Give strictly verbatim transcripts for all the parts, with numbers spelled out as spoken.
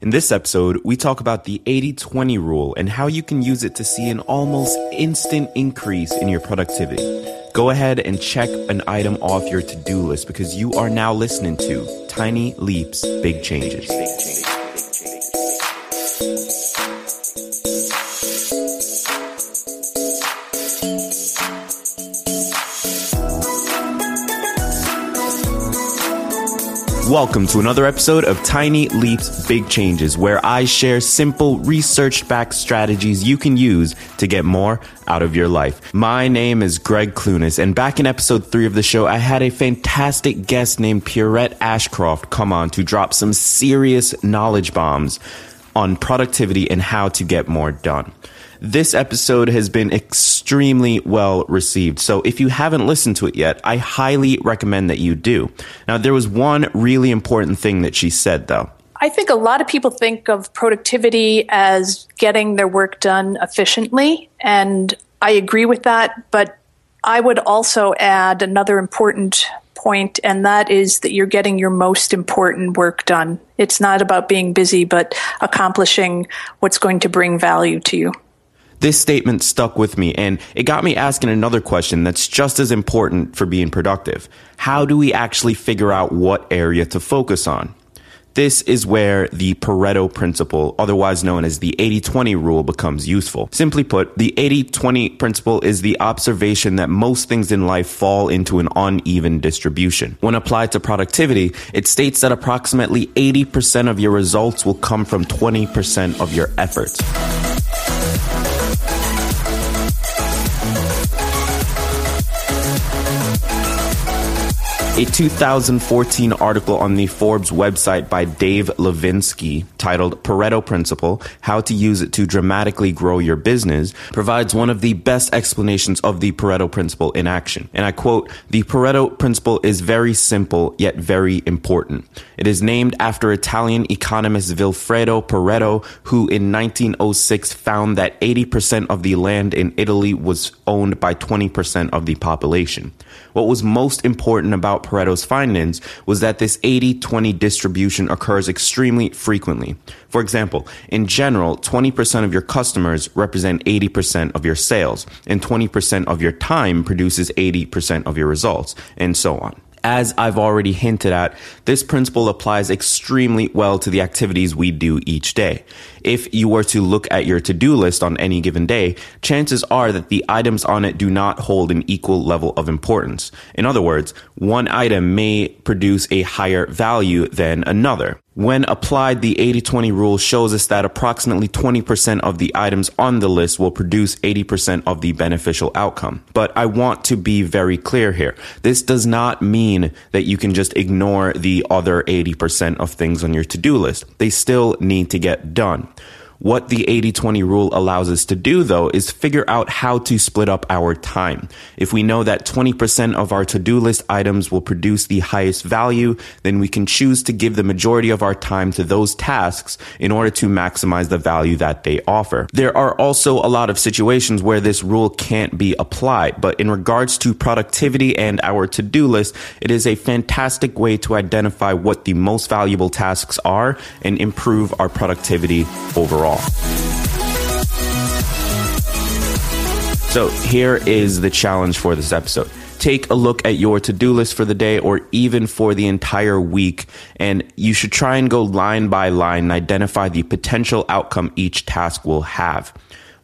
In this episode, we talk about the eighty twenty rule and how you can use it to see an almost instant increase in your productivity. Go ahead and check an item off your to-do list because you are now listening to Tiny Leaps, Big Changes. Welcome to another episode of Tiny Leaps, Big Changes, where I share simple research-backed strategies you can use to get more out of your life. My name is Greg Clunas, and back in episode three of the show, I had a fantastic guest named Pierrette Ashcroft come on to drop some serious knowledge bombs on productivity and how to get more done. This episode has been extremely well received, so if you haven't listened to it yet, I highly recommend that you do. Now, there was one really important thing that she said, though. I think a lot of people think of productivity as getting their work done efficiently, and I agree with that, but I would also add another important point, and that is that you're getting your most important work done. It's not about being busy, but accomplishing what's going to bring value to you. This statement stuck with me, and it got me asking another question that's just as important for being productive. How do we actually figure out what area to focus on? This is where the Pareto principle, otherwise known as the eighty twenty rule, becomes useful. Simply put, the eighty twenty principle is the observation that most things in life fall into an uneven distribution. When applied to productivity, it states that approximately eighty percent of your results will come from twenty percent of your efforts. A two thousand fourteen article on the Forbes website by Dave Levinsky titled Pareto Principle, How to Use It to Dramatically Grow Your Business, provides one of the best explanations of the Pareto Principle in action. And I quote, "The Pareto Principle is very simple, yet very important. It is named after Italian economist Vilfredo Pareto, who in nineteen oh six found that eighty percent of the land in Italy was owned by twenty percent of the population." What was most important about Pareto's findings was that this eighty twenty distribution occurs extremely frequently. For example, in general, twenty percent of your customers represent eighty percent of your sales, and twenty percent of your time produces eighty percent of your results, and so on. As I've already hinted at, this principle applies extremely well to the activities we do each day. If you were to look at your to-do list on any given day, chances are that the items on it do not hold an equal level of importance. In other words, one item may produce a higher value than another. When applied, the eighty twenty rule shows us that approximately twenty percent of the items on the list will produce eighty percent of the beneficial outcome. But I want to be very clear here. This does not mean that you can just ignore the other eighty percent of things on your to-do list. They still need to get done. What the eighty twenty rule allows us to do, though, is figure out how to split up our time. If we know that twenty percent of our to-do list items will produce the highest value, then we can choose to give the majority of our time to those tasks in order to maximize the value that they offer. There are also a lot of situations where this rule can't be applied, but in regards to productivity and our to-do list, it is a fantastic way to identify what the most valuable tasks are and improve our productivity overall. So here is the challenge for this episode. Take a look at your to-do list for the day or even for the entire week, and you should try and go line by line and identify the potential outcome each task will have.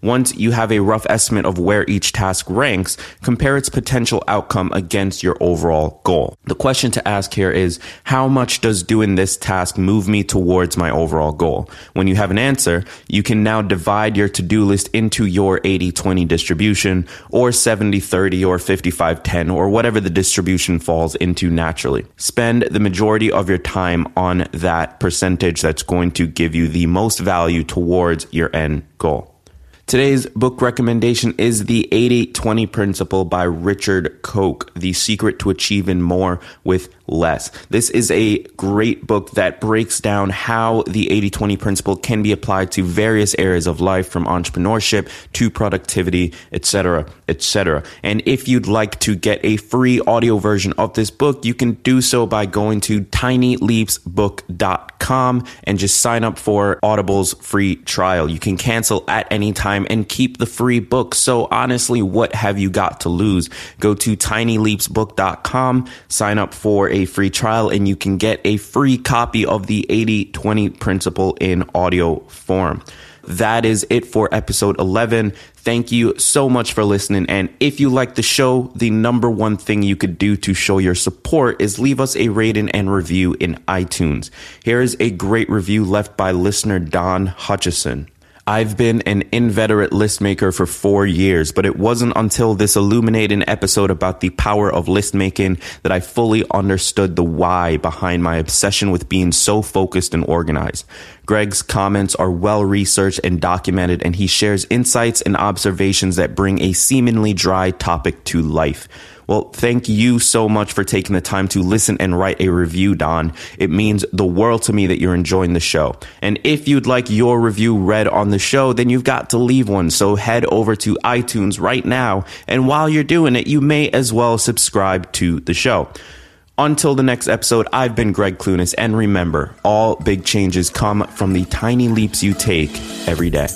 Once you have a rough estimate of where each task ranks, compare its potential outcome against your overall goal. The question to ask here is, how much does doing this task move me towards my overall goal? When you have an answer, you can now divide your to-do list into your eighty twenty distribution, or seventy thirty, or fifty-five ten, or whatever the distribution falls into naturally. Spend the majority of your time on that percentage that's going to give you the most value towards your end goal. Today's book recommendation is The eighty twenty Principle by Richard Koch, The Secret to Achieving More with Less. This is a great book that breaks down how the eighty twenty principle can be applied to various areas of life, from entrepreneurship to productivity, et cetera, et cetera. And if you'd like to get a free audio version of this book, you can do so by going to tiny leaps book dot com and just sign up for Audible's free trial. You can cancel at any time and keep the free book. So honestly, what have you got to lose? Go to tiny leaps book dot com, sign up for a free trial, and you can get a free copy of the eighty twenty principle in audio form. That is it for episode eleven. Thank you so much for listening. And if you like the show, the number one thing you could do to show your support is leave us a rating and review in iTunes. Here is a great review left by listener Don Hutchison. I've been an inveterate list maker for four years, but it wasn't until this illuminating episode about the power of list making that I fully understood the why behind my obsession with being so focused and organized. Greg's comments are well researched and documented, and he shares insights and observations that bring a seemingly dry topic to life. Well, thank you so much for taking the time to listen and write a review, Don. It means the world to me that you're enjoying the show. And if you'd like your review read on the show, then you've got to leave one. So head over to iTunes right now. And while you're doing it, you may as well subscribe to the show. Until the next episode, I've been Greg Clunas. And remember, all big changes come from the tiny leaps you take every day.